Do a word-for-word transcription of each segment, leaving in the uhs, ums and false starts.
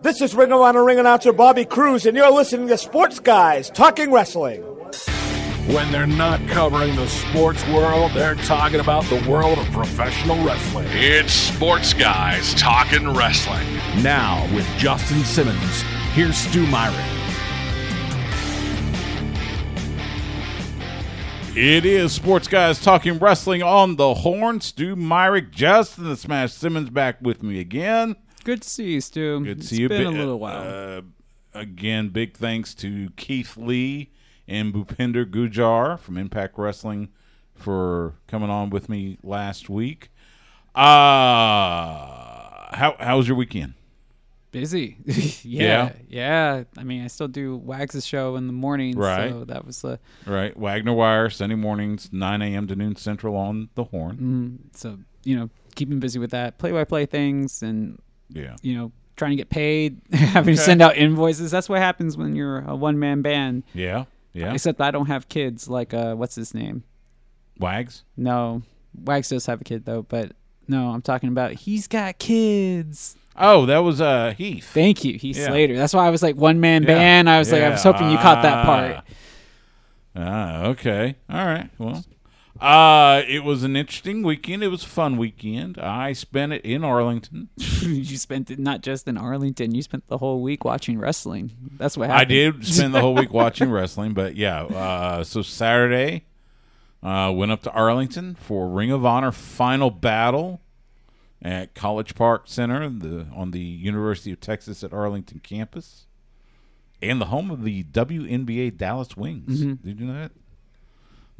This is Ring of Honor ring announcer Bobby Cruz, and you're listening to Sports Guys Talking Wrestling. When they're not covering the sports world, they're talking about the world of professional wrestling. It's Sports Guys Talking Wrestling. Now, with Justin Simmons, here's Stu Myrick. It is Sports Guys Talking Wrestling on the horn. Stu Myrick, Justin the Smash Simmons back with me again. Good to see you, Stu. Good to see you. It's been a little while. Uh, again, big thanks to Keith Lee and Bhupinder Gujjar from Impact Wrestling for coming on with me last week. Uh, how, how was your weekend? Busy. yeah, yeah. Yeah. I mean, I still do Wags' show in the morning. Right. So that was the... Right. Wagner Wire, Sunday mornings, nine a.m. to noon central on the horn. Mm, so, you know, keeping busy with that. Play-by-play things and... Yeah, you know, trying to get paid, having okay. to send out invoices. That's what happens when you're a one-man band. Yeah, yeah. Except I don't have kids like, uh, what's his name? Wags? No. Wags does have a kid, though. But, no, I'm talking about he's got kids. Oh, that was uh, Heath. Thank you, Heath yeah. Slater. That's why I was like one-man yeah. band. I was yeah. like, I was hoping you caught that part. Ah, uh, okay. All right, well. Uh, it was an interesting weekend. It was a fun weekend. I spent it in Arlington. You spent it not just in Arlington. You spent the whole week watching wrestling. That's what happened. I did spend the whole week watching wrestling, but yeah. Uh, so Saturday, uh, went up to Arlington for Ring of Honor Final Battle at College Park Center the, on the University of Texas at Arlington campus and the home of the W N B A Dallas Wings. Mm-hmm. Did you know that?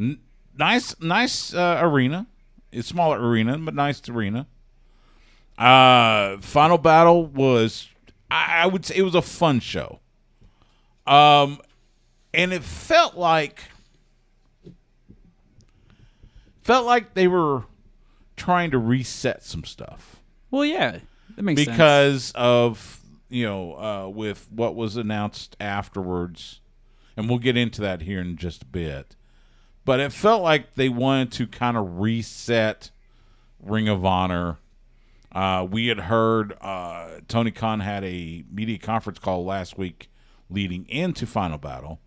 N- Nice, nice uh, arena. It's a smaller arena, but nice arena. Uh, Final Battle was, I, I would say, it was a fun show. Um, and it felt like, felt like they were trying to reset some stuff. Well, yeah, that makes sense. Because of, you know, uh, with what was announced afterwards, and we'll get into that here in just a bit. But it felt like they wanted to kind of reset Ring of Honor. Uh, we had heard uh, Tony Khan had a media conference call last week leading into Final Battle.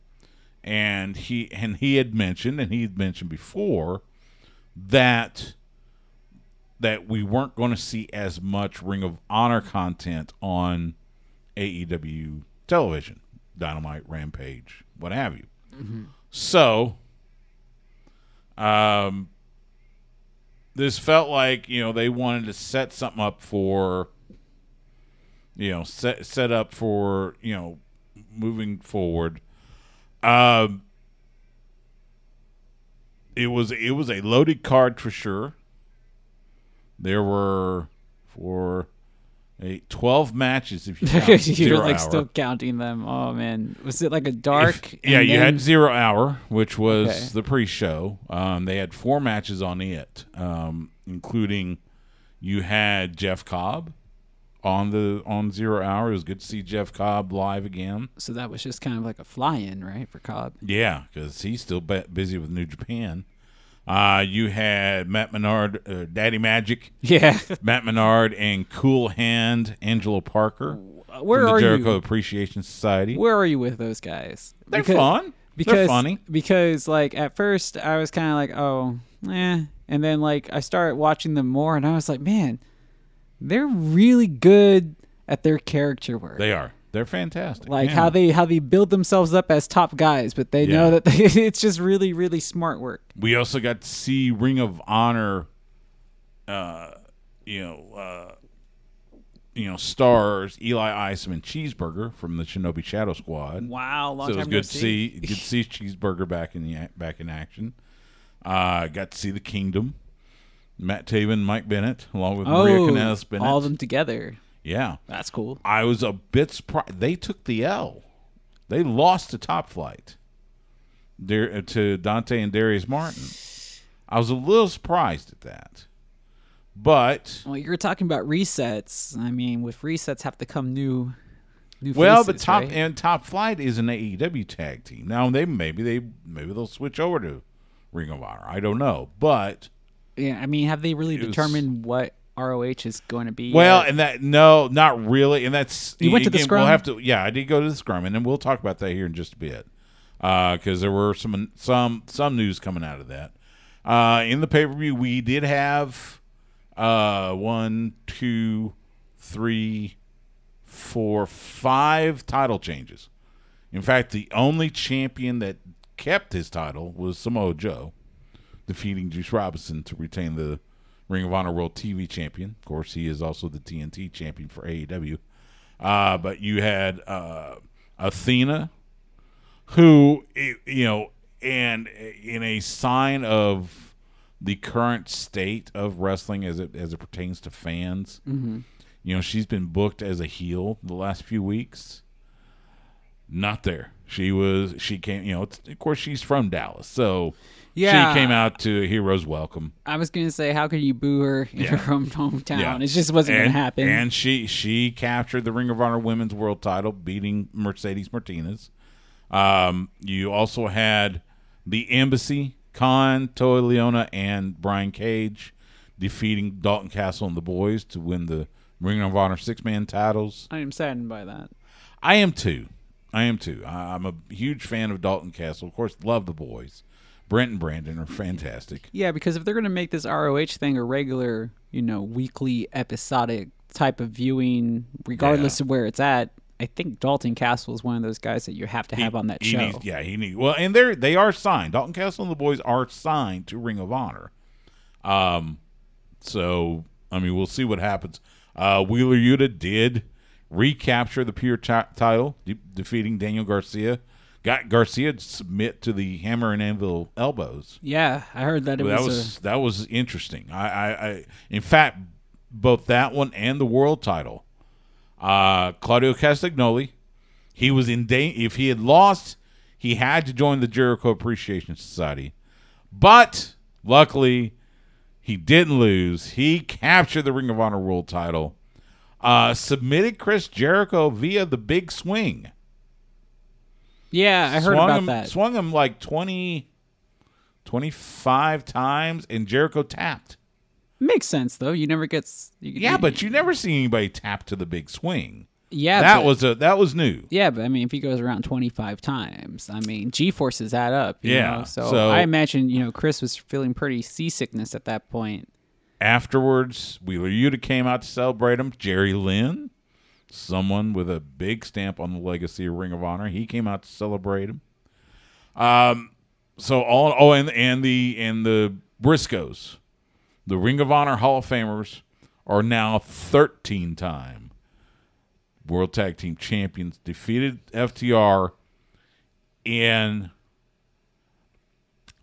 And he and he had mentioned, and he had mentioned before, that, that we weren't going to see as much Ring of Honor content on A E W television. Dynamite, Rampage, what have you. Mm-hmm. So... Um, this felt like, you know, they wanted to set something up for, you know, set, set up for, you know, moving forward. Um, it was, it was a loaded card for sure. There were four, eight, twelve matches. If you count you're like hour. Still counting them. Oh man, was it like a dark? If, yeah, then... you had Zero Hour, which was okay. the pre-show. Um, they had four matches on it, um, including you had Jeff Cobb on the on Zero Hour. It was good to see Jeff Cobb live again. So that was just kind of like a fly-in, right, for Cobb? Yeah, because he's still be- busy with New Japan. Uh, you had Matt Menard, uh, Daddy Magic. Yeah. Matt Menard and Cool Hand Angelo Parker. Where from the are Jericho you? Appreciation Society. Where are you with those guys? They're because, fun. Because, They're funny. Because, like, at first I was kind of like, oh, eh. And then, like, I started watching them more and I was like, man, they're really good at their character work. They are. They're fantastic. Like yeah. how they how they build themselves up as top guys, but they yeah. know that they, it's just really, really smart work. We also got to see Ring of Honor, uh, you know, uh, you know, stars Eli Isom and Cheeseburger from the Shinobi Shadow Squad. Wow, long so time ago. So it was good to see. see good to see Cheeseburger back in the back in action. Uh, got to see the Kingdom, Matt Taven, Mike Bennett, along with oh, Maria Canales Bennett, all of them together. Yeah. That's cool. I was a bit surprised. They took the L. They lost to Top Flight De- to Dante and Darius Martin. I was a little surprised at that. But... Well, you were talking about resets. I mean, with resets have to come new... New well, faces, but top right? and Top Flight is an A E W tag team now. They maybe they maybe they'll switch over to Ring of Honor. I don't know, but yeah, I mean, have they really determined what R O H is going to be? Well, yet? and that no, not really, and that's you went again, to the scrum. We'll have to, yeah, I did go to the scrum, and then we'll talk about that here in just a bit because uh, there were some some some news coming out of that uh, in the pay per view. We did have uh, one, two, three. For five title changes. In fact, the only champion that kept his title was Samoa Joe, defeating Juice Robinson to retain the Ring of Honor World T V Champion. Of course, he is also the T N T Champion for A E W. Uh, but you had uh, Athena, who, you know, and in a sign of the current state of wrestling as it as it pertains to fans. Mm-hmm. You know, she's been booked as a heel the last few weeks. Not there. She was, she came, you know, it's, of course, she's from Dallas. So yeah. She came out to Heroes Welcome. I was going to say, how could you boo her in yeah. her own hometown? Yeah. It just wasn't going to happen. And she, she captured the Ring of Honor Women's World title, beating Mercedes Martinez. Um, you also had the Embassy, Khan, Toa Leona, and Brian Cage defeating Dalton Castle and the boys to win the Ring of Honor six-man titles. I am saddened by that. I am, too. I am, too. I'm a huge fan of Dalton Castle. Of course, love the boys. Brent and Brandon are fantastic. Yeah, because if they're going to make this R O H thing a regular, you know, weekly, episodic type of viewing, regardless yeah. of where it's at, I think Dalton Castle is one of those guys that you have to he, have on that show. Needs, yeah, he needs. Well, and they're, they are signed. Dalton Castle and the boys are signed to Ring of Honor. Um, So, I mean, we'll see what happens. Uh, Wheeler Yuta did recapture the pure t- title, de- defeating Daniel Garcia. Got Garcia to submit to the hammer and anvil elbows. Yeah, I heard that. It that was, was a- that was interesting. I, I, I, in fact, both that one and the world title. Uh, Claudio Castagnoli, he was in. Da- if he had lost, he had to join the Jericho Appreciation Society, but luckily. He didn't lose. He captured the Ring of Honor World title. Uh, submitted Chris Jericho via the big swing. Yeah, I heard swung about him, that. Swung him like twenty, twenty-five times, and Jericho tapped. Makes sense, though. You never get... You, yeah, you, but you never see anybody tap to the big swing. Yeah, that but, was a that was new. Yeah, but I mean, if he goes around twenty-five times, I mean, G-forces add up. You yeah, know? So, so I imagine you know Chris was feeling pretty seasickness at that point. Afterwards, Wheeler Yuta came out to celebrate him. Jerry Lynn, someone with a big stamp on the legacy of Ring of Honor, he came out to celebrate him. Um, so all oh, and and the and the Briscoes, the Ring of Honor Hall of Famers, are now thirteen times World Tag Team Champions, defeated F T R, and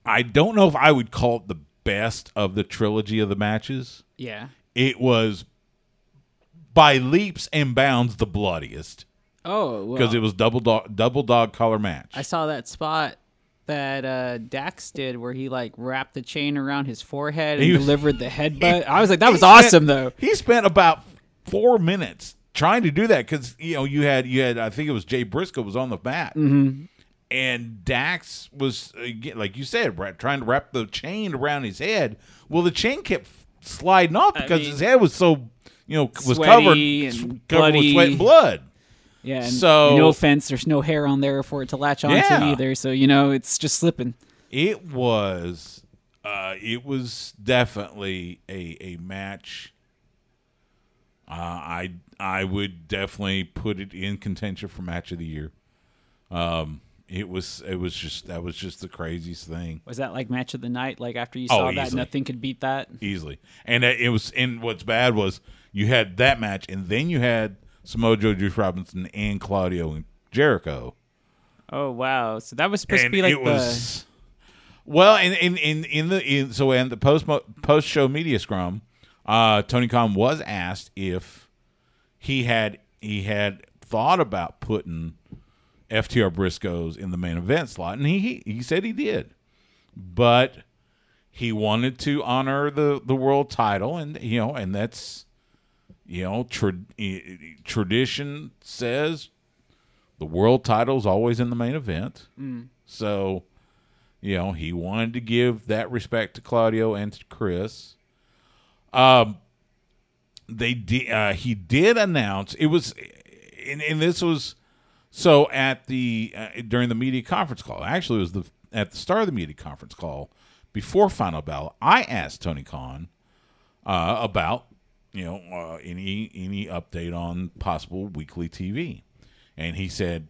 I don't know if I would call it the best of the trilogy of the matches. Yeah. It was, by leaps and bounds, the bloodiest. Oh, well. Because it was double dog, double dog collar match. I saw that spot that uh, Dax did where he like wrapped the chain around his forehead and he was, delivered the headbutt. He, I was like, that was spent, awesome, though. He spent about four minutes trying to do that because you know you had you had I think it was Jay Briscoe was on the bat, mm-hmm. and Dax was again, like you said trying to wrap the chain around his head. Well, the chain kept sliding off because I mean, his head was so you know was covered, and covered bloody. With sweat and blood. Yeah, and so no offense, there's no hair on there for it to latch onto yeah. either. So you know it's just slipping. It was, uh, it was definitely a a match. Uh, I I would definitely put it in contention for match of the year. Um, it was it was just that was just the craziest thing. Was that like match of the night? Like after you saw oh, that, nothing could beat that easily. And it was. And what's bad was you had that match, and then you had Samoa Joe, Juice Robinson, and Claudio and Jericho. Oh wow! So that was supposed and to be like it the was, well, in in in in the in, so in the post post show media scrum. Uh, Tony Khan was asked if he had he had thought about putting F T R Briscoes in the main event slot, and he he, he said he did, but he wanted to honor the, the world title, and you know, and that's you know tra- tradition says the world title is always in the main event, mm. so you know he wanted to give that respect to Claudio and to Chris. Um, they di- uh, he did announce it was, and, and this was. So at the uh, during the media conference call, actually it was the at the start of the media conference call before Final Battle, I asked Tony Khan uh, about you know uh, any any update on possible weekly T V, and he said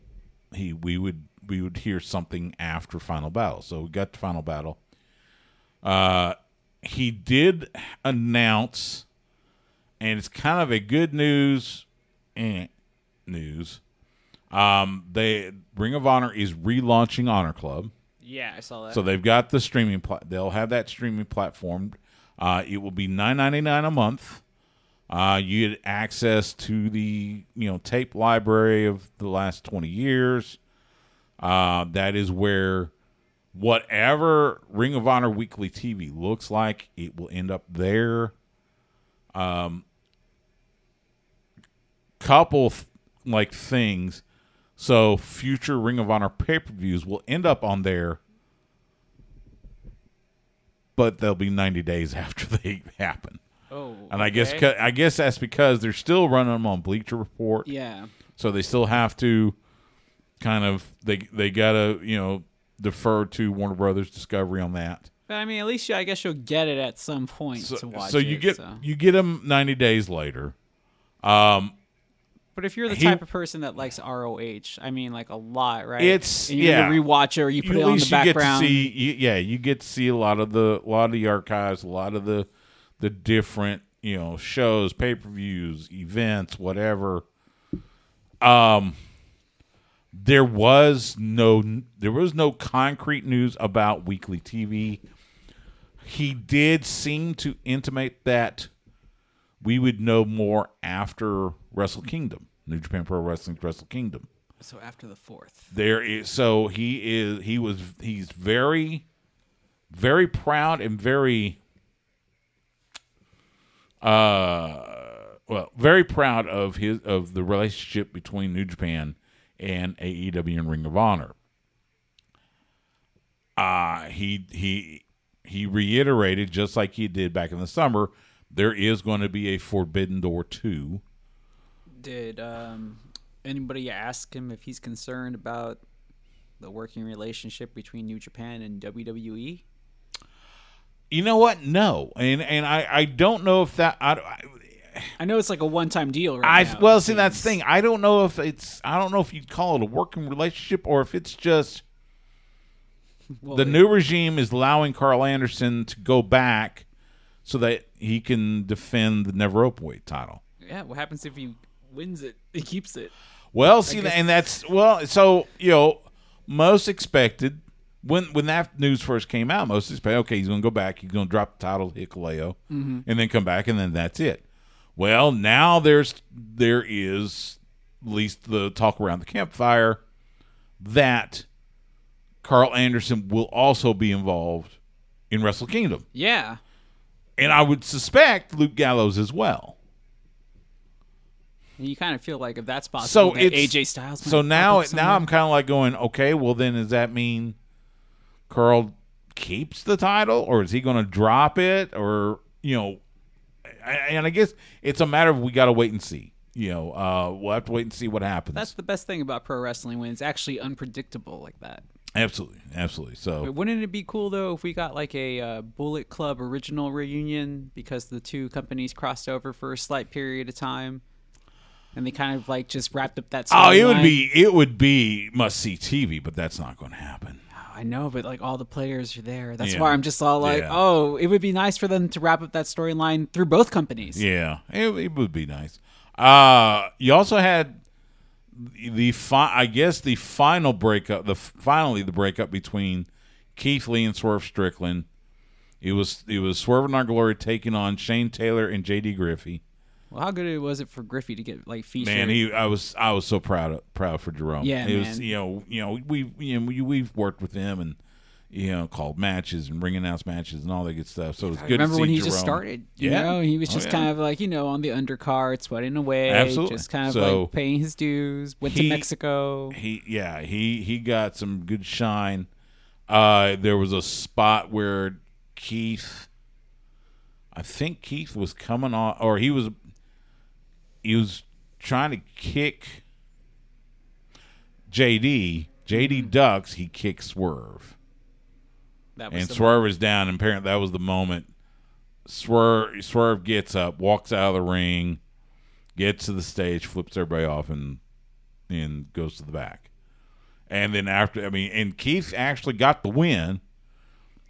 he we would we would hear something after Final Battle. So we got to Final Battle. Uh, he did announce, and it's kind of a good news eh, news. Um, they Ring of Honor is relaunching Honor Club. Yeah, I saw that. So they've got the streaming. Pla- they'll have that streaming platform. Uh, it will be nine ninety-nine a month. Uh, you get access to the you know tape library of the last twenty years. Uh, that is where whatever Ring of Honor weekly T V looks like, it will end up there. Um, couple th- like things. So future Ring of Honor pay-per-views will end up on there, but they'll be ninety days after they happen. Oh, and I okay. guess I guess that's because they're still running them on Bleacher Report. Yeah. So they still have to kind of they they gotta you know defer to Warner Brothers Discovery on that. But I mean, at least you, I guess you'll get it at some point so, to watch. So you it, get so. you get them ninety days later. Um. But if you're the type he, of person that likes R O H, I mean, like a lot, right? It's and you yeah. You rewatch it, or you put you, it on the background. You get to see, you, yeah, you get to see a lot of the, lot of the archives, a lot of the, the different, you know, shows, pay per views, events, whatever. Um, there was no, there was no concrete news about weekly T V. He did seem to intimate that we would know more after Wrestle Kingdom, New Japan Pro Wrestling's Wrestle Kingdom. So after the fourth, there is. So he is. He was. He's very, very proud and very, uh, well, very proud of his of the relationship between New Japan and A E W and Ring of Honor. Uh he he he reiterated, just like he did back in the summer, there is going to be a Forbidden Door two. Did um, anybody ask him if he's concerned about the working relationship between New Japan and W W E? You know what? No. And and I, I don't know if that... I, I, I know it's like a one-time deal right I, now. Well, see, that's the thing. I don't know if it's... I don't know if you'd call it a working relationship or if it's just well, the it, new regime is allowing Karl Anderson to go back so that he can defend the Never Openweight title. Yeah, what happens if he wins it? He keeps it. Well, see, and that's well. So you know, most expected when when that news first came out, most expected. Okay, he's going to go back. He's going to drop the title to Hikuleo, mm-hmm. and then come back, and then that's it. Well, now there's there is at least the talk around the campfire that Karl Anderson will also be involved in Wrestle Kingdom. Yeah. And I would suspect Luke Gallows as well. You kind of feel like if that's possible, so that A J Styles. So now, it, now I'm kind of like going, okay, well then, does that mean Karl keeps the title, or is he going to drop it, or you know? And I guess it's a matter of we got to wait and see. You know, uh, we'll have to wait and see what happens. That's the best thing about pro wrestling, when it's actually unpredictable like that. Absolutely, absolutely. So, but wouldn't it be cool though if we got like a uh, Bullet Club original reunion because the two companies crossed over for a slight period of time, and they kind of like just wrapped up that storyline? Oh, it would be it would be must see T V, but that's not going to happen. Oh, I know, but like all the players are there. That's yeah. why I'm just all like, yeah. oh, it would be nice for them to wrap up that storyline through both companies. Yeah, it, it would be nice. Uh, you also had. The fi- I guess the final breakup, the finally the breakup between Keith Lee and Swerve Strickland. It was it was Swerve and Our Glory taking on Shane Taylor and J D Griffey. Well, how good it was it for Griffey to get like featured? Man, he I was I was so proud of, proud for Jerome. Yeah, it man. was you know you know we you know we, we've worked with him and you know called matches and ring announced matches and all that good stuff. So it's good. Remember to see when he Jerome. just started? You yeah, know, he was just oh, yeah. kind of like you know on the undercard, sweating away, absolutely, just kind of so like paying his dues. Went he, to Mexico. He yeah he he got some good shine. Uh, there was a spot where Keith, I think Keith was coming on, or he was. He was trying to kick J D. J D ducks. He kicked Swerve. That was and Swerve is down. And apparently that was the moment. Swerve, Swerve gets up, walks out of the ring, gets to the stage, flips everybody off, and and goes to the back. And then after, I mean, and Keith actually got the win.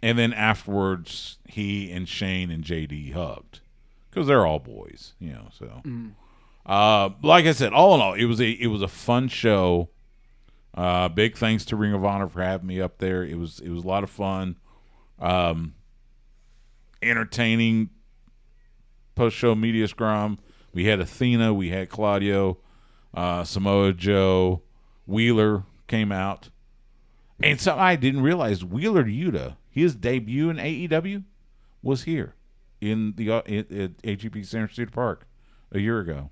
And then afterwards, he and Shane and J D hugged because they're all boys, you know. So. Mm. Uh, like I said, all in all, it was a it was a fun show. Uh, big thanks to Ring of Honor for having me up there. It was it was a lot of fun, um, entertaining post show media scrum. We had Athena, we had Claudio, uh, Samoa Joe, Wheeler came out, and so I didn't realize Wheeler Yuta, his debut in A E W, was here in the at H E B Center City Park a year ago.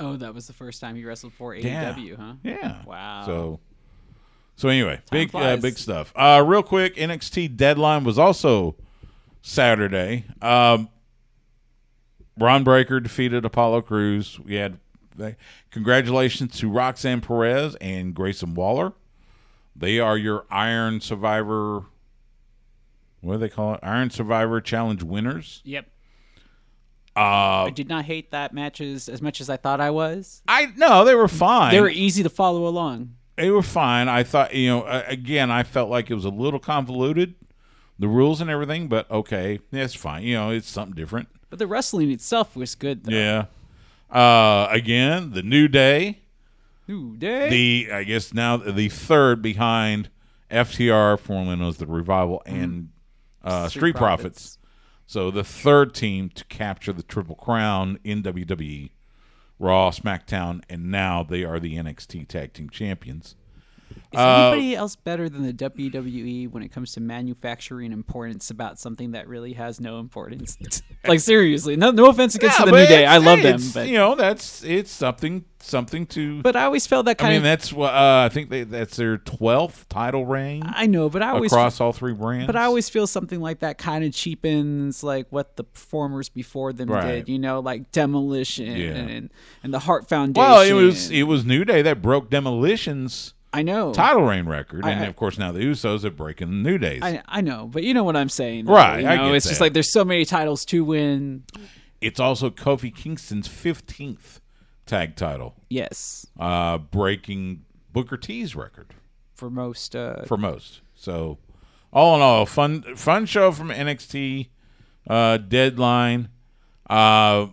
Oh, that was the first time you wrestled for A E W, yeah. huh? Yeah. Wow. So, so anyway, time big uh, big stuff. Uh, real quick, N X T Deadline was also Saturday. Um, Ron Breaker defeated Apollo Crews. We had they, congratulations to Roxanne Perez and Grayson Waller. They are your Iron Survivor. What do they call it? Iron Survivor Challenge winners. Yep. Uh, I did not hate that matches as much as I thought I was. I no, they were fine. They were easy to follow along. They were fine. I thought, you know, again, I felt like it was a little convoluted, the rules and everything. But okay, that's fine. You know, it's something different. But the wrestling itself was good, though. Yeah. Uh, again, the New Day. New Day. The I guess now the third behind F T R, formerly known as the Revival, and mm. uh, Street, Street Profits. Profits. So the third team to capture the Triple Crown in W W E, Raw, SmackDown, and now they are the N X T Tag Team Champions. Is uh, anybody else better than the W W E when it comes to manufacturing importance about something that really has no importance? Like seriously, no, no offense against yeah, the New Day, I love them, but you know that's it's something something to. But I always felt that kind of. I mean, of, that's uh, I think they, that's their twelfth title reign. I know, but I always across all three brands. But I always feel something like that kind of cheapens like what the performers before them right. did. You know, like Demolition yeah. and and the Heart Foundation. Well, it was it was New Day that broke Demolition's. I know. Title reign record. I, and, of course, now the Usos are breaking the New Days. I, I know, but you know what I'm saying. Though, right. You know, I get it's that. Just like there's so many titles to win. It's also Kofi Kingston's fifteenth tag title. Yes. Uh, breaking Booker T's record. For most. Uh, For most. So, all in all, fun fun show from N X T uh, Deadline. Uh,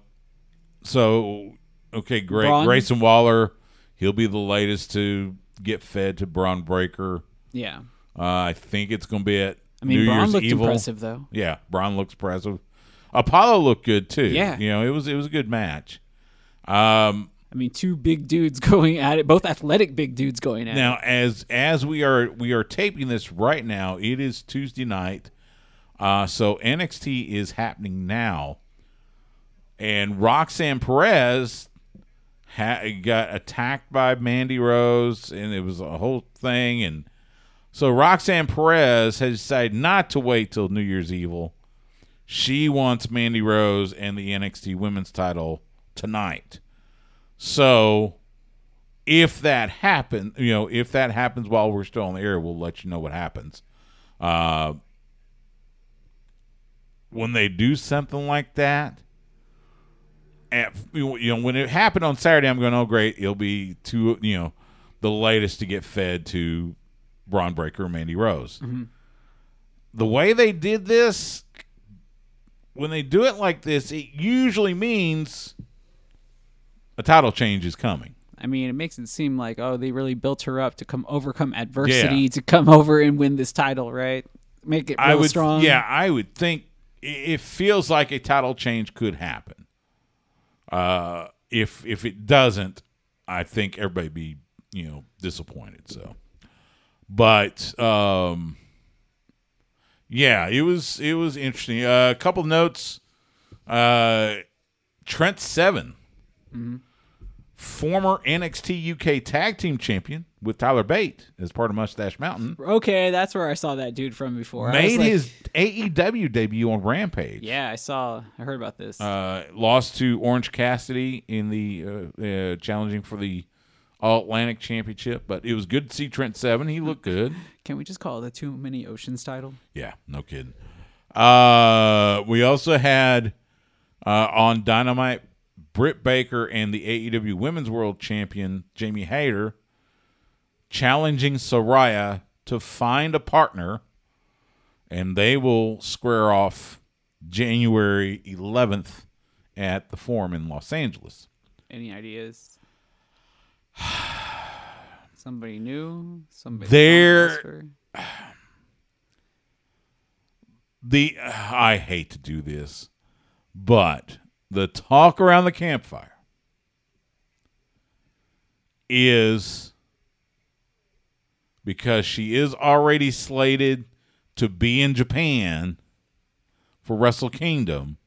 so, okay, great. Braun? Grayson Waller, he'll be the latest to get fed to Braun Breaker. Yeah. Uh, I think it's going to be at I mean, New Braun Year's looked Evil. Impressive, though. Yeah, Braun looks impressive. Apollo looked good, too. Yeah. You know, it was it was a good match. Um, I mean, two big dudes going at it, both athletic big dudes going at now, it. Now, as as we are we are taping this right now, it is Tuesday night, uh, so N X T is happening now, and Roxanne Perez Ha- got attacked by Mandy Rose, and it was a whole thing. And so Roxanne Perez has decided not to wait till New Year's Evil. She wants Mandy Rose and the N X T Women's title tonight. So if that happens, you know, if that happens while we're still on the air, we'll let you know what happens. Uh, when they do something like that, At, you know, when it happened on Saturday, I'm going, oh, great. It'll be two, you know, the latest to get fed to Braun Breaker and Mandy Rose. Mm-hmm. The way they did this, when they do it like this, it usually means a title change is coming. I mean, it makes it seem like, oh, they really built her up to come overcome adversity, yeah. to come over and win this title, right? Make it real I would, strong. Yeah, I would think it feels like a title change could happen. Uh, if if it doesn't, I think everybody would be, you know, disappointed. So, but um, yeah, it was it was interesting. Uh, a couple notes. Uh, Trent Seven, mm-hmm. former N X T U K Tag Team Champion with Tyler Bate as part of Mustache Mountain. Okay, that's where I saw that dude from before. Made like, his A E W debut on Rampage. Yeah, I saw. I heard about this. Uh, lost to Orange Cassidy in the uh, uh, challenging for the All Atlantic Championship, but it was good to see Trent Seven. He looked good. Can we just call it the Too Many Oceans title? Yeah, no kidding. Uh, we also had uh, on Dynamite Britt Baker and the A E W Women's World Champion Jamie Hayter challenging Saraya to find a partner, and they will square off January eleventh at the Forum in Los Angeles. Any ideas? Somebody new? Somebody there. The I hate to do this, but the talk around the campfire is, because she is already slated to be in Japan for Wrestle Kingdom,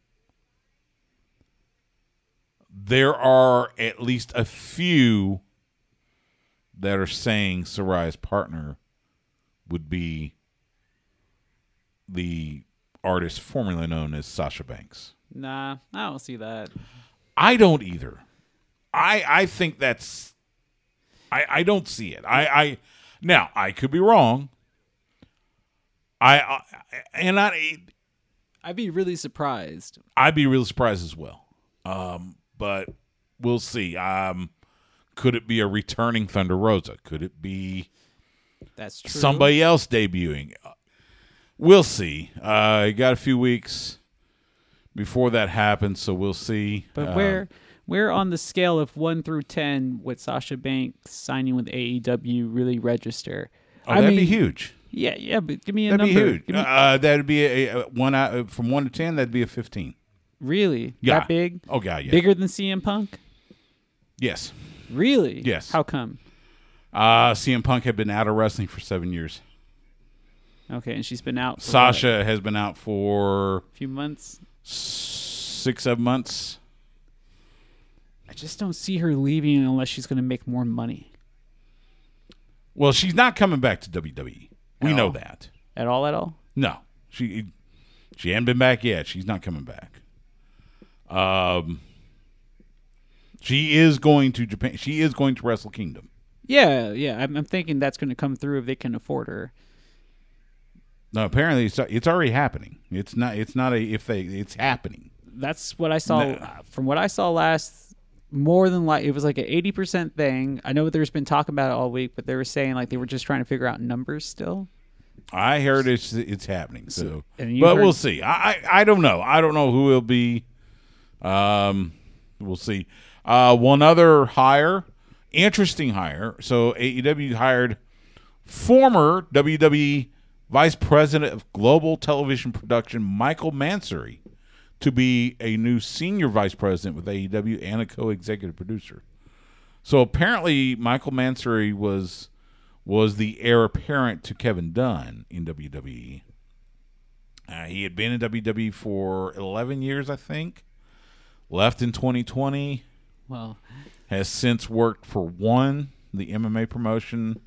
there are at least a few that are saying Saraya's partner would be the artist formerly known as Sasha Banks. Nah, I don't see that. I don't either. I I think that's... I, I don't see it. I... I Now, I could be wrong. I, I and I, I'd be really surprised. I'd be really surprised as well. Um, but we'll see. Um, could it be a returning Thunder Rosa? Could it be that's true. Somebody else debuting? We'll see. Uh, got a few weeks before that happens, so we'll see. But um, where? Where on the scale of one through ten would Sasha Banks signing with A E W really register? Oh, I that'd mean, be huge. Yeah, yeah, but give me a that'd number. That'd be huge. Me- uh, that'd be a, a one uh, from one to ten. That'd be a fifteen. Really? Yeah. That big? Oh god, yeah. Bigger than C M Punk? Yes. Really? Yes. How come? Uh, C M Punk had been out of wrestling for seven years. Okay, and she's been out. For Sasha what? has been out for a few months. Six, seven months. I just don't see her leaving unless she's going to make more money. Well, she's not coming back to W W E. At we all. know that. At all, at all? No. She she hadn't been back yet. She's not coming back. Um, She is going to Japan. She is going to Wrestle Kingdom. Yeah, yeah. I'm, I'm thinking that's going to come through if they can afford her. No, apparently it's, it's already happening. It's not, it's not a if they, it's happening. That's what I saw. No. From what I saw last... More than like, it was like an eighty percent thing. I know there's been talk about it all week, but they were saying like they were just trying to figure out numbers still. I heard it's it's happening, so, so but we'll see. I, I I don't know. I don't know who will be. Um, we'll see. Uh, one other hire, interesting hire. So A E W hired former W W E Vice President of Global Television Production Michael Mansory to be a new senior vice president with A E W and a co-executive producer. So apparently Michael Mansory was was the heir apparent to Kevin Dunn in W W E. Uh, he had been in W W E for eleven years, I think. Left in twenty twenty. Well, has since worked for One, the M M A promotion,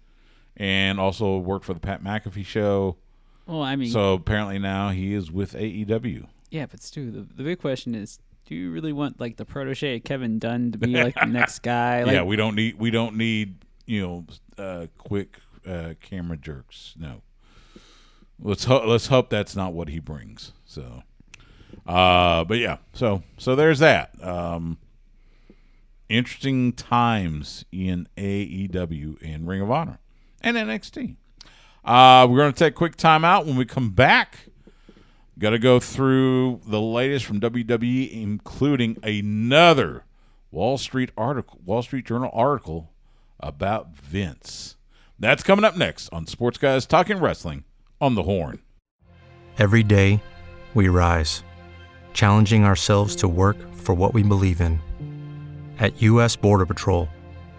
and also worked for the Pat McAfee show. Well, I mean, so apparently now he is with A E W. Yeah, but Stu, the, the big question is, do you really want like the protege of Kevin Dunn to be like the next guy? Like, yeah, we don't need we don't need you know uh, quick uh, camera jerks. No, let's ho- let's hope that's not what he brings. So, uh, but yeah, so so there's that. Um, interesting times in A E W and Ring of Honor and N X T. Uh, we're gonna take a quick time out. When we come back, got to go through the latest from W W E, including another Wall Street article, Wall Street Journal article about Vince. That's coming up next on Sports Guys Talking Wrestling on the Horn. Every day, we rise, challenging ourselves to work for what we believe in. At U S Border Patrol,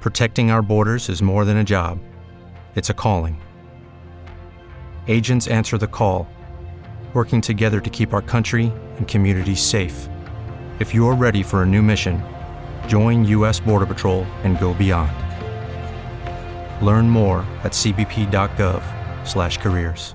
protecting our borders is more than a job. It's a calling. Agents answer the call, working together to keep our country and communities safe. If you're ready for a new mission, join U S Border Patrol and go beyond. Learn more at c b p dot gov slash careers.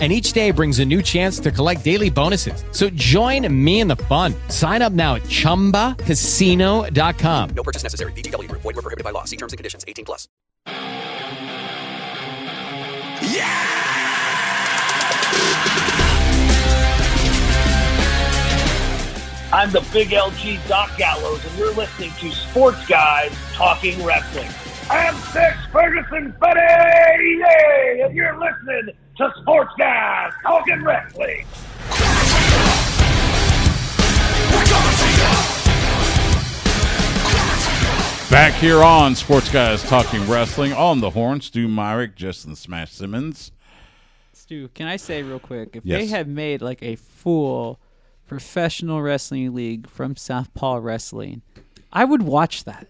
And each day brings a new chance to collect daily bonuses. So join me in the fun. Sign up now at chumba casino dot com. No purchase necessary. V G W. Void where prohibited by law. See terms and conditions. eighteen plus. Yeah! I'm the Big L G Doc Gallows, and you're listening to Sports Guys Talking Wrestling. I'm Six Ferguson Buddy, yay! And you're listening to Sports Guys Talking Wrestling. We're gonna take off. Back here on Sports Guys Talking Wrestling, on the horn, Stu Myrick, Justin Smash Simmons. Stu, can I say real quick, if yes. they had made like a full professional wrestling league from Southpaw Wrestling, I would watch that.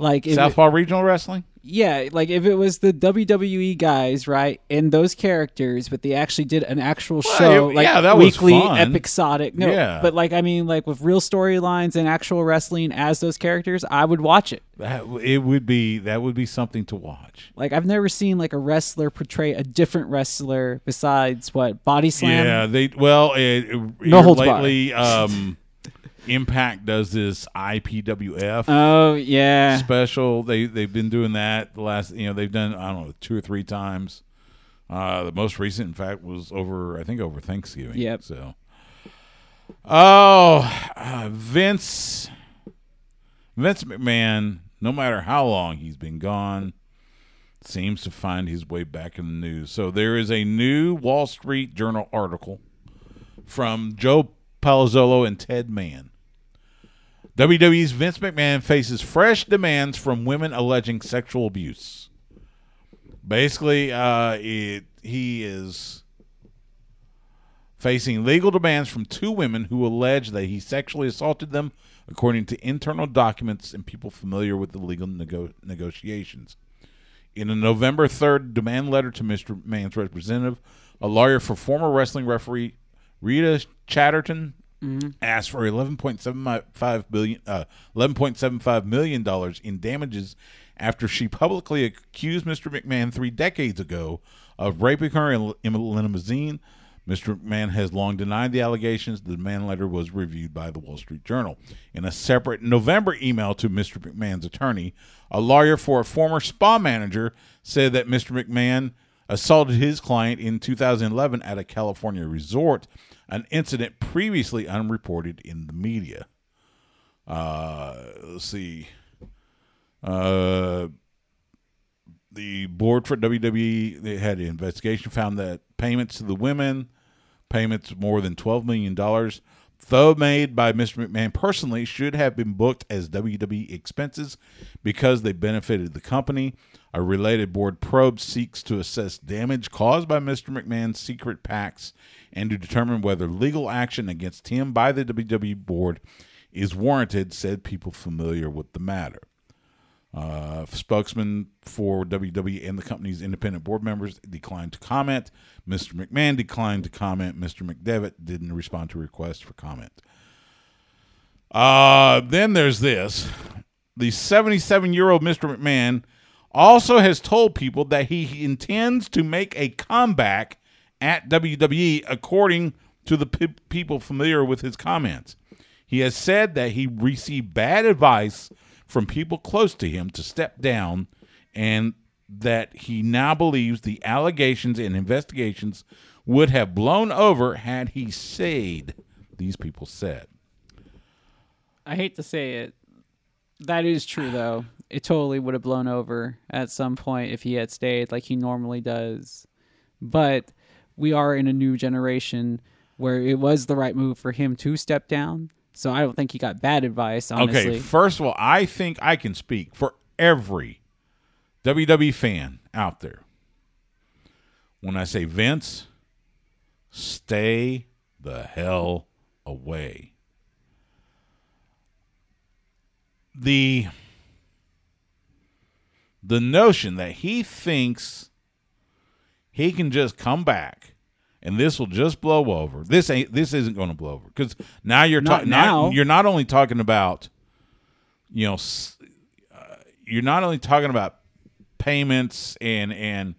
Like if Southpaw it, Regional Wrestling? Yeah, like if it was the W W E guys, right, and those characters, but they actually did an actual well, show, it, like yeah, that weekly, was fun. episodic. No, yeah. But like I mean, like with real storylines and actual wrestling as those characters, I would watch it. That it would be that would be something to watch. Like I've never seen like a wrestler portray a different wrestler besides what Body Slam. Yeah, they well, it, no holds lately. Barred. Um, Impact does this I P W F oh yeah special. They they've been doing that the last you know they've done I don't know two or three times. Uh, the most recent, in fact, was over I think over Thanksgiving. Yep. So, oh uh, Vince Vince McMahon, no matter how long he's been gone, seems to find his way back in the news. So there is a new Wall Street Journal article from Joe Palazzolo and Ted Mann. W W E's Vince McMahon faces fresh demands from women alleging sexual abuse. Basically, uh, it, he is facing legal demands from two women who allege that he sexually assaulted them, according to internal documents and people familiar with the legal nego- negotiations. In a November third demand letter to Mister Mann's representative, a lawyer for former wrestling referee Rita Chatterton mm-hmm. asked for eleven point seven five billion dollars uh, eleven point seven five million dollars in damages after she publicly accused Mister McMahon three decades ago of raping her in limousine. Mister McMahon has long denied the allegations. The demand letter was reviewed by the Wall Street Journal. In a separate November email to Mister McMahon's attorney, a lawyer for a former spa manager said that Mister McMahon assaulted his client in two thousand eleven at a California resort, an incident previously unreported in the media. Uh, let's see. Uh, the board for W W E, they had an investigation, found that payments to the women, payments more than twelve million dollars, though made by Mister McMahon personally, should have been booked as W W E expenses because they benefited the company. A related board probe seeks to assess damage caused by Mister McMahon's secret pacts and to determine whether legal action against him by the W W E board is warranted, said people familiar with the matter. Uh, spokesman for W W E and the company's independent board members declined to comment. Mister McMahon declined to comment. Mister McDevitt didn't respond to requests for comment. Uh, then there's this. The seventy-seven-year-old Mister McMahon also has told people that he intends to make a comeback at W W E, according to the pe- people familiar with his comments. He has said that he received bad advice from people close to him to step down, and that he now believes the allegations and investigations would have blown over had he stayed, these people said. I hate to say it. That is true, though. It totally would have blown over at some point if he had stayed like he normally does. But we are in a new generation where it was the right move for him to step down. So I don't think he got bad advice, honestly. Okay, first of all, I think I can speak for every W W E fan out there. When I say, Vince, stay the hell away. The, the notion that he thinks he can just come back and this will just blow over. This ain't. This isn't going to blow over because now you're talking. Now you're not only talking about, you know, uh, you're not only talking about payments and and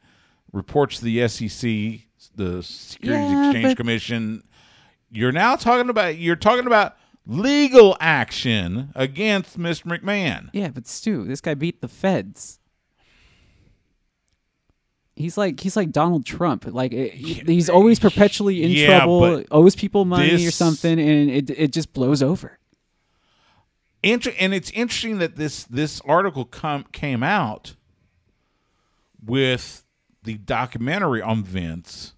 reports to the S E C, the Securities yeah, Exchange Commission. You're now talking about. You're talking about legal action against Mister McMahon. Yeah, but Stu, this guy beat the feds. He's like he's like Donald Trump. Like it, he's always perpetually in yeah, trouble, owes people money this, or something, and it it just blows over. Inter- and it's interesting that this this article com- came out with the documentary on Vince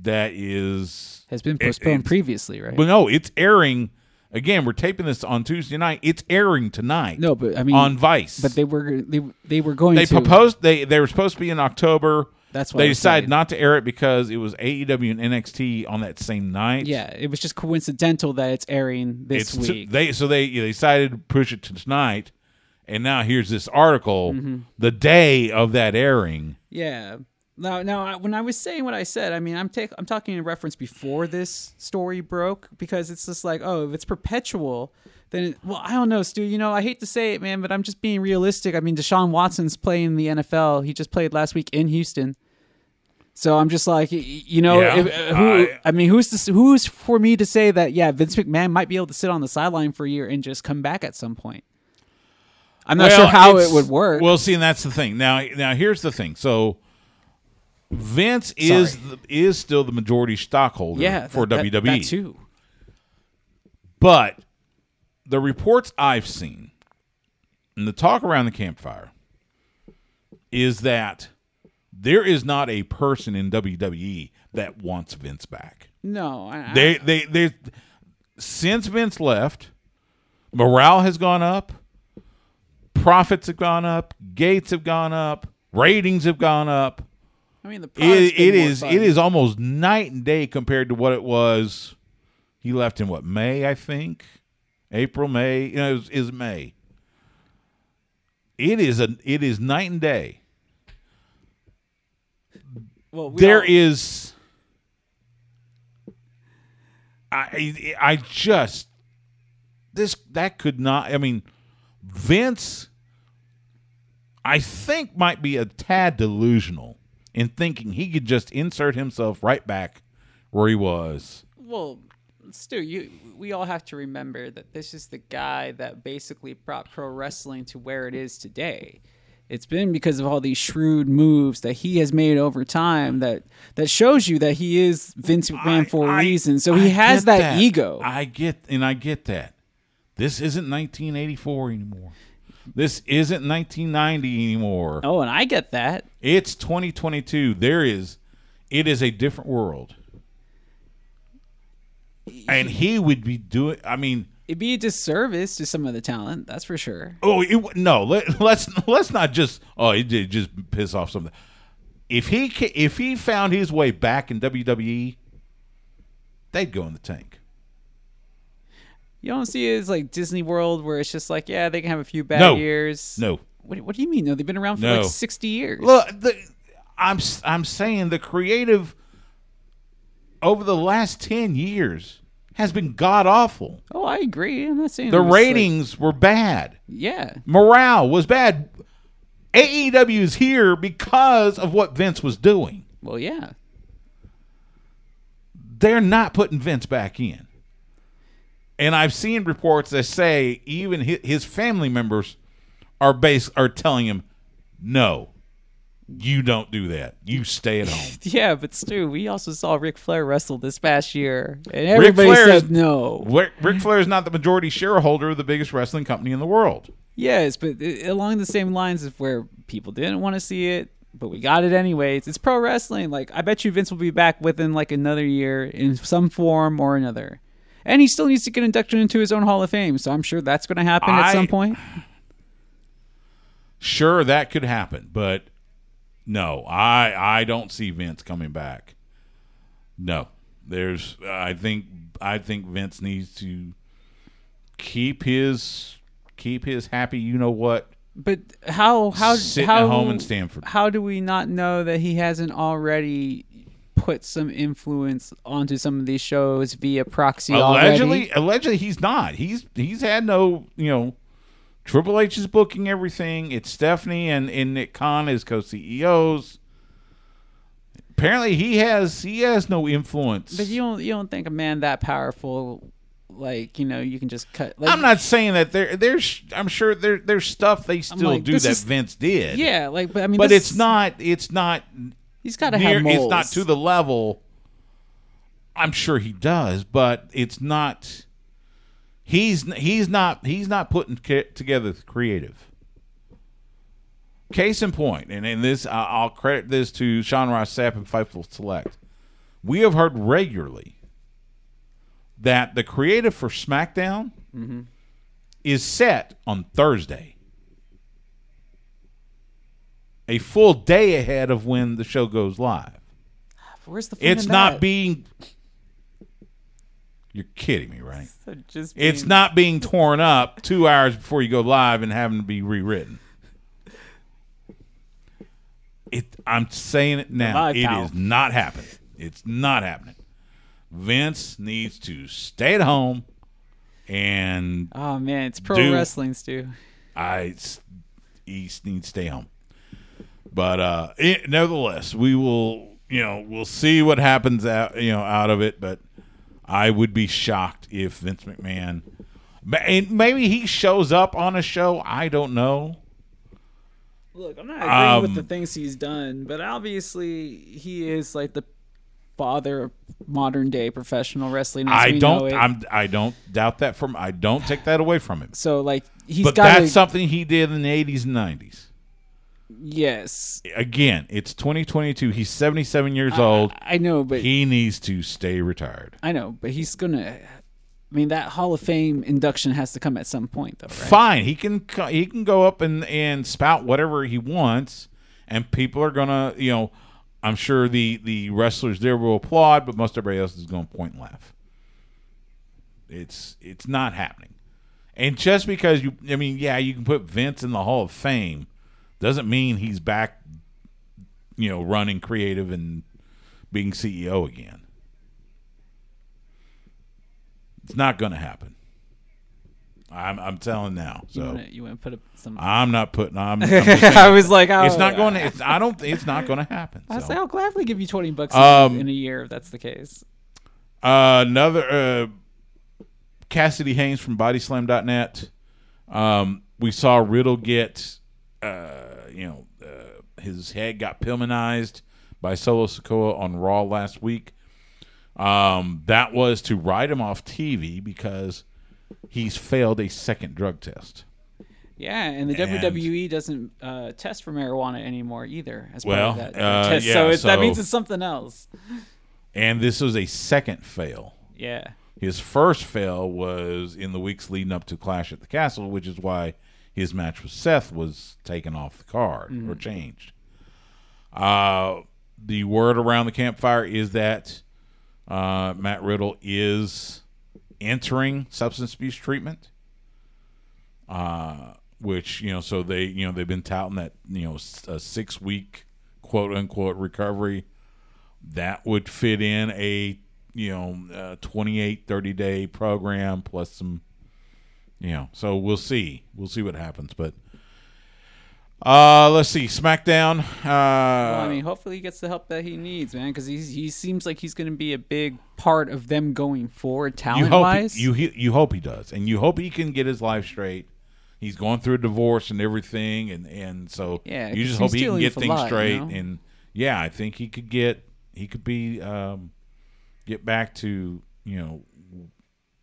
that is has been postponed it, previously, right? Well, no, it's airing. Again, we're taping this on Tuesday night. It's airing tonight. No, but I mean on Vice. But they were they they were going. They to... proposed they they were supposed to be in October. That's why they decided not to air it because it was A E W and N X T on that same night. Yeah, it was just coincidental that it's airing this it's, week. They so they, they decided to push it to tonight, and now here's this article mm-hmm. the day of that airing. Yeah. Now, now, when I was saying what I said, I mean, I'm take, I'm talking in reference before this story broke because it's just like, oh, if it's perpetual, then, it, well, I don't know, Stu, you know, I hate to say it, man, but I'm just being realistic. I mean, Deshaun Watson's playing the N F L. He just played last week in Houston. So I'm just like, you know, yeah, if, who, I, I mean, who's to, who's for me to say that, yeah, Vince McMahon might be able to sit on the sideline for a year and just come back at some point. I'm not well, sure how it would work. Well, see, and that's the thing. Now, now here's the thing. So... Vince is the, is still the majority stockholder yeah, for that, W W E. That too. But the reports I've seen and the talk around the campfire is that there is not a person in W W E that wants Vince back. No, I, they, they they since Vince left, morale has gone up, profits have gone up, gates have gone up, ratings have gone up. I mean, the it, it is fun. It is almost night and day compared to what it was. He left in what May, I think, April, May. You know, is it was May. It is a it is night and day. Well, we there all... is. I I just this that could not. I mean, Vince, I think, might be a tad delusional in thinking he could just insert himself right back where he was. Well, Stu, you, we all have to remember that this is the guy that basically brought pro wrestling to where it is today. It's been because of all these shrewd moves that he has made over time that, that shows you that he is Vince McMahon for I, a reason. So I, he has that, that ego. I get, and I get that. This isn't nineteen eighty-four anymore. This isn't nineteen ninety anymore. Oh, and I get that. It's twenty twenty-two. There is, it is a different world. And he would be doing, I mean. It'd be a disservice to some of the talent, that's for sure. Oh, it, no, let, let's let's not just, oh, it did just piss off something. If he, if he found his way back in W W E, they'd go in the tank. You don't see it as like Disney World where it's just like, yeah, they can have a few bad no. years. No. What, what do you mean? No, they've been around for no. like sixty years. Look, the, I'm I'm saying the creative over the last ten years has been god awful. Oh, I agree. I'm not saying the ratings like, were bad. Yeah. Morale was bad. A E W is here because of what Vince was doing. Well, yeah. They're not putting Vince back in. And I've seen reports that say even his family members are base are telling him, no, you don't do that. You stay at home. Yeah, but Stu, we also saw Ric Flair wrestle this past year, and everybody said is, no. Ric Flair is not the majority shareholder of the biggest wrestling company in the world. Yes, but along the same lines of where people didn't want to see it, but we got it anyways. It's pro wrestling. Like, I bet you Vince will be back within like another year in some form or another. And he still needs to get inducted into his own Hall of Fame, so I'm sure that's going to happen I, at some point. Sure, that could happen, but no, I I don't see Vince coming back. No, there's I think I think Vince needs to keep his keep his happy. You know what? But how how sitting at home in Stanford? How do we not know that he hasn't already put some influence onto some of these shows via proxy allegedly already? Allegedly he's not. He's he's had no, you know, Triple H is booking everything. It's Stephanie and, and Nick Khan as co-C E Os. Apparently he has he has no influence. But you don't you don't think a man that powerful, like, you know, you can just cut. Like, I'm not saying that there there's I'm sure there there's stuff they still like, do that is, Vince did. Yeah, like but I mean But it's is, not it's not He's got to have moles. It's not to the level. I'm sure he does, but it's not. He's he's not he's not putting together the creative. Case in point, and in this, I'll credit this to Sean Ross Sapp and Fightful Select. We have heard regularly that the creative for SmackDown mm-hmm. is set on Thursday, a full day ahead of when the show goes live. Where's the fun It's in not that? being... You're kidding me, right? So just being... It's not being torn up two hours before you go live and having to be rewritten. It. I'm saying it now. It is not happening. It's not happening. Vince needs to stay at home and... Oh, man. It's pro do... wrestling, Stu. I, he needs to stay home. But uh, it, nevertheless, we will, you know, we'll see what happens out, you know, out of it. But I would be shocked if Vince McMahon, and maybe he shows up on a show. I don't know. Look, I'm not agreeing um, with the things he's done, but obviously he is like the father of modern day professional wrestling. As I we don't, know it. I'm, I don't doubt that from. I don't take that away from him. So like, he's but gotta, that's something he did in the eighties and nineties. Yes. Again, it's twenty twenty-two. He's seventy-seven years I, old. I know, but he needs to stay retired. I know, but he's gonna. I mean, that Hall of Fame induction has to come at some point, though. Right? Fine, he can he can go up and, and spout whatever he wants, and people are gonna, you know, I'm sure the the wrestlers there will applaud, but most everybody else is gonna point and laugh. It's it's not happening, and just because you, I mean, yeah, you can put Vince in the Hall of Fame. Doesn't mean he's back, you know, running creative and being C E O again. It's not going to happen. I'm I'm telling now. So you want to put up some? I'm not putting. I'm. I'm I was like, oh, it's not going to. It's, I don't. It's not going to happen. I say, I'll gladly give you twenty bucks um, in a year if that's the case. Uh, another uh, Cassidy Haynes from Body Slam dot net. Um, we saw Riddle get. Uh, you know, uh, his head got Pillmanized by Solo Sikoa on Raw last week. Um, that was to write him off T V because he's failed a second drug test. Yeah, and the and, W W E doesn't uh, test for marijuana anymore either. As well, part of that uh, test. Yeah, so, it's, so that means it's something else. And this was a second fail. Yeah. His first fail was in the weeks leading up to Clash at the Castle, which is why his match with Seth was taken off the card mm-hmm. or changed. Uh, the word around the campfire is that uh, Matt Riddle is entering substance abuse treatment, uh, which, you know, so they, you know, they've been touting that, you know, a six week quote unquote recovery that would fit in a, you know, uh, twenty-eight, thirty day program plus some, you know, so we'll see. We'll see what happens. But uh, let's see. SmackDown. Uh, well, I mean, hopefully he gets the help that he needs, man, because he seems like he's going to be a big part of them going forward talent-wise. You, you, you hope he does. And you hope he can get his life straight. He's going through a divorce and everything. And, and so yeah, you just hope he can get things lot, straight. You know? And, yeah, I think he could get – he could be um, – get back to, you know,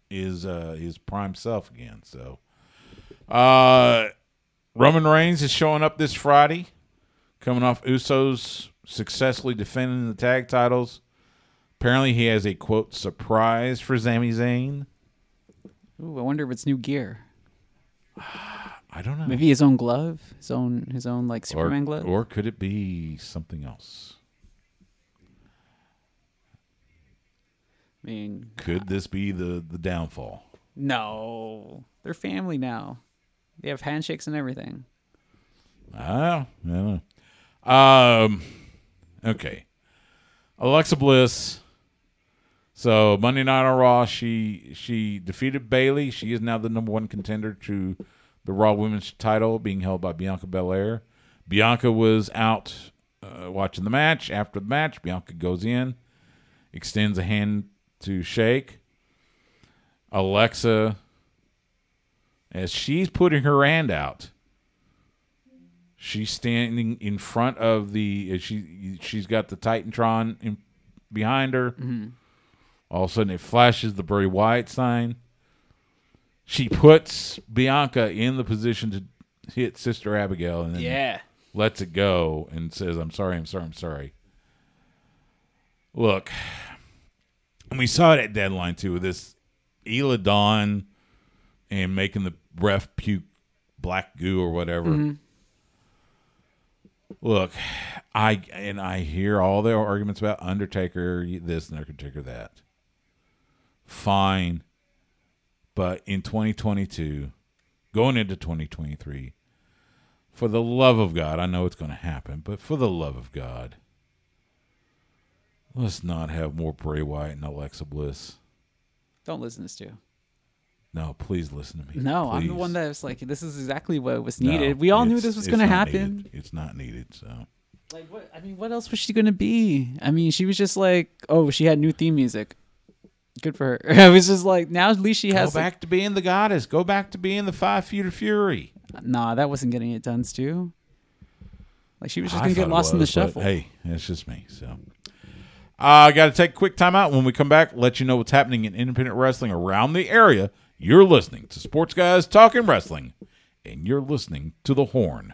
Is uh, his prime self again. So, uh, Roman Reigns is showing up this Friday. coming off Usos successfully defending the tag titles. Apparently he has a, quote, surprise for Sami Zayn. Ooh, I wonder if it's new gear. I don't know. Maybe his own glove, his own, his own like Superman or, glove? Or could it be something else? I mean, could this be the, the downfall? No. They're family now. They have handshakes and everything. I don't know. Um, okay. Alexa Bliss. So Monday Night on Raw, she she defeated Bayley. She is now the number one contender to the Raw Women's title, being held by Bianca Belair. Bianca was out uh, watching the match. After the match, Bianca goes in, extends a hand to shake Alexa. As she's putting her hand out, she's standing in front of the, she, she's got the Titantron in, behind her. Mm-hmm. All of a sudden, it flashes the Bray Wyatt sign. She puts Bianca in the position to hit Sister Abigail and then yeah. lets it go and says, I'm sorry, I'm sorry, I'm sorry. Look, and we saw it at Deadline, too, with this Ela Dawn and making the ref puke black goo or whatever. Mm-hmm. Look, I and I hear all their arguments about Undertaker this and Undertaker that. Fine. But in twenty twenty-two, going into twenty twenty-three, for the love of God, I know it's going to happen, but for the love of God, let's not have more Bray Wyatt and Alexa Bliss. Don't listen to Stu. No, please listen to me. No, please. I'm the one that was like, this is exactly what was needed. No, we all knew this was going to happen. Needed. It's not needed, so. Like, what? I mean, what else was she going to be? I mean, she was just like, oh, she had new theme music. Good for her. I was just like, now at least she has. Go back like, to being the goddess. Go back to being the five-feet of fury. Nah, that wasn't getting it done, Stu. Like, she was just going to get lost was, in the shuffle. Hey, that's just me, so. I uh, got to take a quick time out. When we come back, let you know what's happening in independent wrestling around the area. You're listening to Sports Guys Talking Wrestling, and you're listening to The Horn.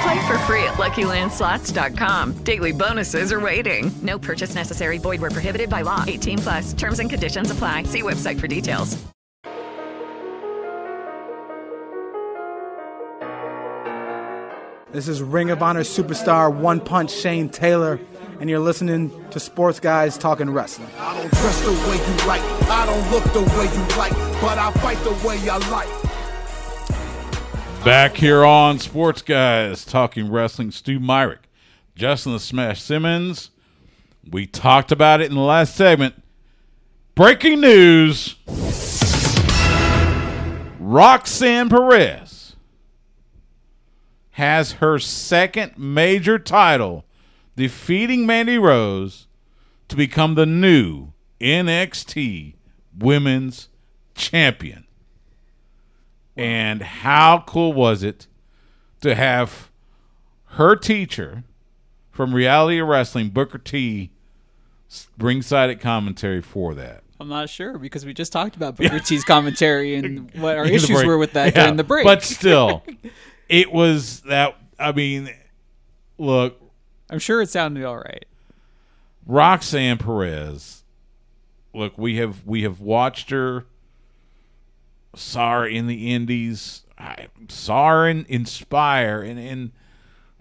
Play for free at Lucky Land Slots dot com. Daily bonuses are waiting. No purchase necessary. Void where prohibited by law. eighteen plus. Terms and conditions apply. See website for details. This is Ring of Honor superstar One Punch Shane Taylor, and you're listening to Sports Guys Talking Wrestling. I don't dress the way you like. I don't look the way you like. But I fight the way I like. Back here on Sports Guys Talking Wrestling, Stu Myrick, Justin the Smash Simmons. We talked about it in the last segment. Breaking news. Roxanne Perez has her second major title, defeating Mandy Rose, to become the new N X T Women's Champion. And how cool was it to have her teacher from Reality Wrestling, Booker T, ringside at commentary for that? I'm not sure because we just talked about Booker T's commentary and what our issues were with that yeah, during the break. But still, it was that, I mean, look. I'm sure it sounded all right. Roxanne Perez, look, we have we have watched her. Sorry in the indies, sorry in Inspire, and, and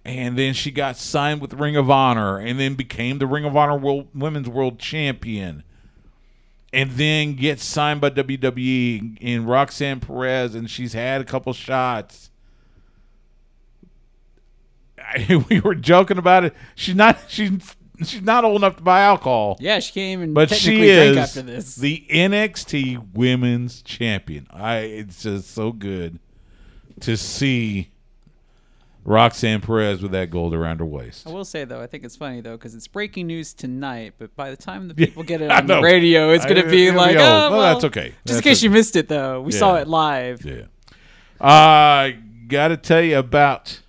and then she got signed with Ring of Honor, and then became the Ring of Honor World, Women's World Champion. and then gets signed by W W E in Roxanne Perez, and she's had a couple shots. I, we were joking about it. She's not. She's she's not old enough to buy alcohol. Yeah, she can't even. But technically she is drink after this. The N X T Women's Champion. I. It's just so good to see Roxanne Perez with that gold around her waist. I will say, though, I think it's funny, though, because it's breaking news tonight, but by the time the people get it on the radio, it's going to be like, oh, well, well, that's okay. Just that's in case okay. you missed it, though. We yeah. saw it live. Yeah. I uh, got to tell you about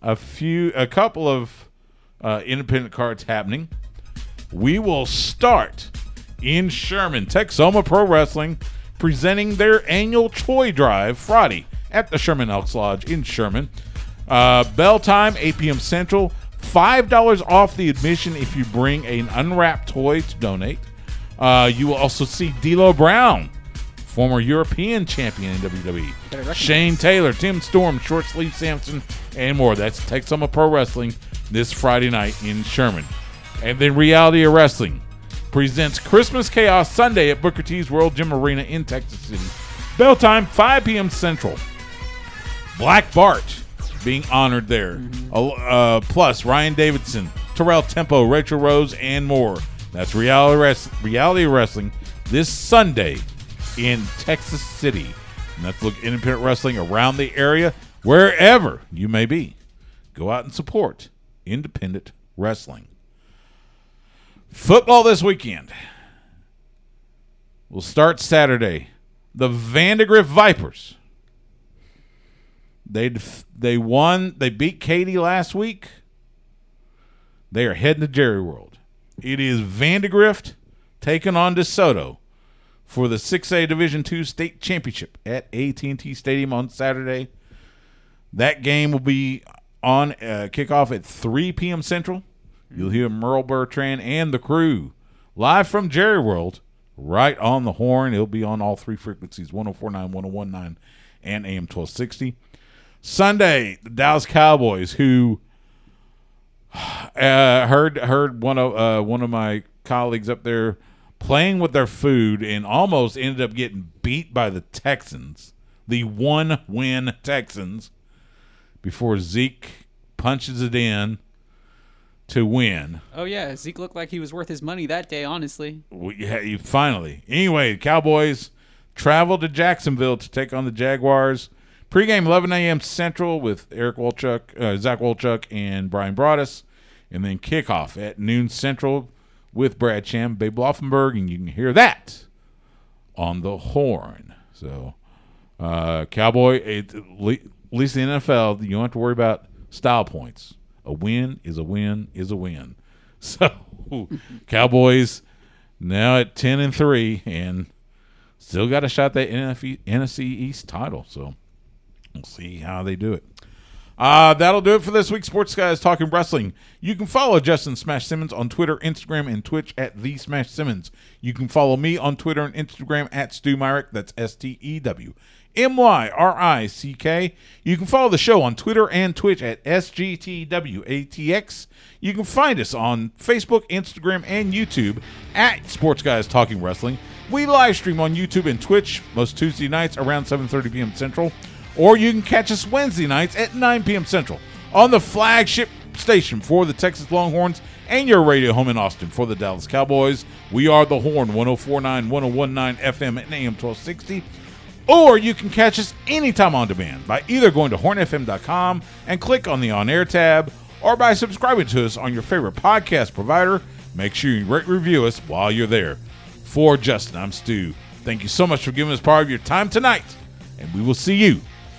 a few, a couple of uh, independent cards happening. We will start in Sherman. Texoma Pro Wrestling presenting their annual toy drive Friday at the Sherman Elks Lodge in Sherman. Uh, bell time, eight p.m. Central. five dollars off the admission if you bring an unwrapped toy to donate. Uh, you will also see D'Lo Brown, former European champion in W W E. Shane Taylor, Tim Storm, Short Sleeve Sampson, and more. That's Texoma Pro Wrestling this Friday night in Sherman. And then Reality of Wrestling presents Christmas Chaos Sunday at Booker T's World Gym Arena in Texas City. Bell time, five p.m. Central. Black Bart being honored there. Mm-hmm. Uh, plus, Ryan Davidson, Terrell Tempo, Rachel Rose, and more. That's Reality Rest- Reality Wrestling this Sunday in Texas City. And that's look independent wrestling around the area, wherever you may be. Go out and support independent wrestling. Football this weekend. We'll start Saturday. The Vandegrift Vipers. They def- they won. They beat Katy last week. They are heading to Jerry World. It is Vandegrift taking on DeSoto for the six A Division two State Championship at A T and T Stadium on Saturday. That game will be on uh, kickoff at three p.m. Central. You'll hear Merle Bertrand and the crew live from Jerry World right on the horn. It'll be on all three frequencies, one oh four point nine, one oh one point nine, and A M twelve sixty. Sunday, the Dallas Cowboys, who uh, heard heard one of uh, one of my colleagues up there playing with their food and almost ended up getting beat by the Texans, the one-win Texans, before Zeke punches it in to win. Oh, yeah. Zeke looked like he was worth his money that day, honestly. Well, yeah, you, finally. Anyway, Cowboys traveled to Jacksonville to take on the Jaguars. Pre-game, eleven a.m. Central with Eric Wolchuk, uh, Zach Wolchuk, and Brian Broaddus. And then kickoff at noon Central with Brad Sham, Babe Loffenberg, and you can hear that on the horn. So, uh, Cowboy, it, at least in the N F L, you don't have to worry about style points. A win is a win is a win. So, Cowboys now at ten and three and still got a shot at that N F C East title. So, we'll see how they do it. Uh, that'll do it for this week's Sports Guys Talking Wrestling. You can follow Justin Smash Simmons on Twitter, Instagram, and Twitch at The Smash Simmons. You can follow me on Twitter and Instagram at Stu Myrick. That's S T E W M Y R I C K. You can follow the show on Twitter and Twitch at S G T W A T X. You can find us on Facebook, Instagram, and YouTube at Sports Guys Talking Wrestling. We live stream on YouTube and Twitch most Tuesday nights around seven thirty p.m. Central. Or you can catch us Wednesday nights at nine p.m. Central on the flagship station for the Texas Longhorns and your radio home in Austin for the Dallas Cowboys. We are The Horn, one oh four point nine, one oh one point nine F M and A M twelve sixty. Or you can catch us anytime on demand by either going to horn f m dot com and click on the on-air tab or by subscribing to us on your favorite podcast provider. Make sure you rate review us while you're there. For Justin, I'm Stu. Thank you so much for giving us part of your time tonight, and we will see you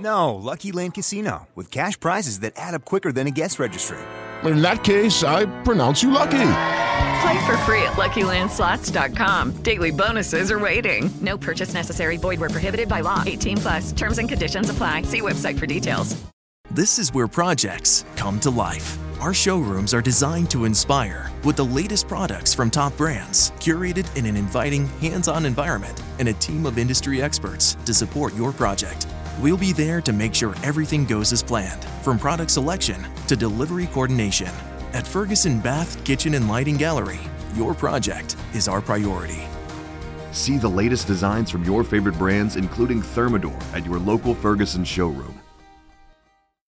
No, Lucky Land Casino, with cash prizes that add up quicker than a guest registry. In that case, I pronounce you lucky. Play for free at Lucky Land Slots dot com. Daily bonuses are waiting. No purchase necessary. Void where prohibited by law. eighteen plus. Terms and conditions apply. See website for details. This is where projects come to life. Our showrooms are designed to inspire with the latest products from top brands, curated in an inviting, hands-on environment, and a team of industry experts to support your project. We'll be there to make sure everything goes as planned, from product selection to delivery coordination. At Ferguson Bath Kitchen and Lighting Gallery, your project is our priority. See the latest designs from your favorite brands, including Thermador, at your local Ferguson showroom.